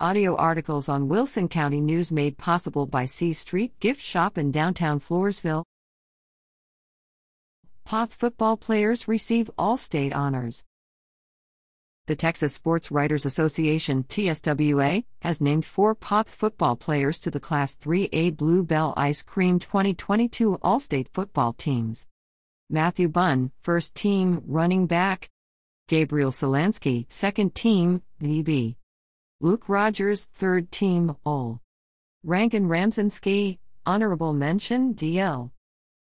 Audio articles on Wilson County News made possible by C Street Gift Shop in downtown Floresville. Poth football players receive all-state honors. The Texas Sports Writers Association (TSWA) has named 4 Poth football players to the Class 3A Blue Bell Ice Cream 2022 All-State football teams. Matthew Bunn, first team running back; Gabriel Solansky, second team DB; Luke Rogers, third team All; Rankin Ramzinski, honorable mention DL.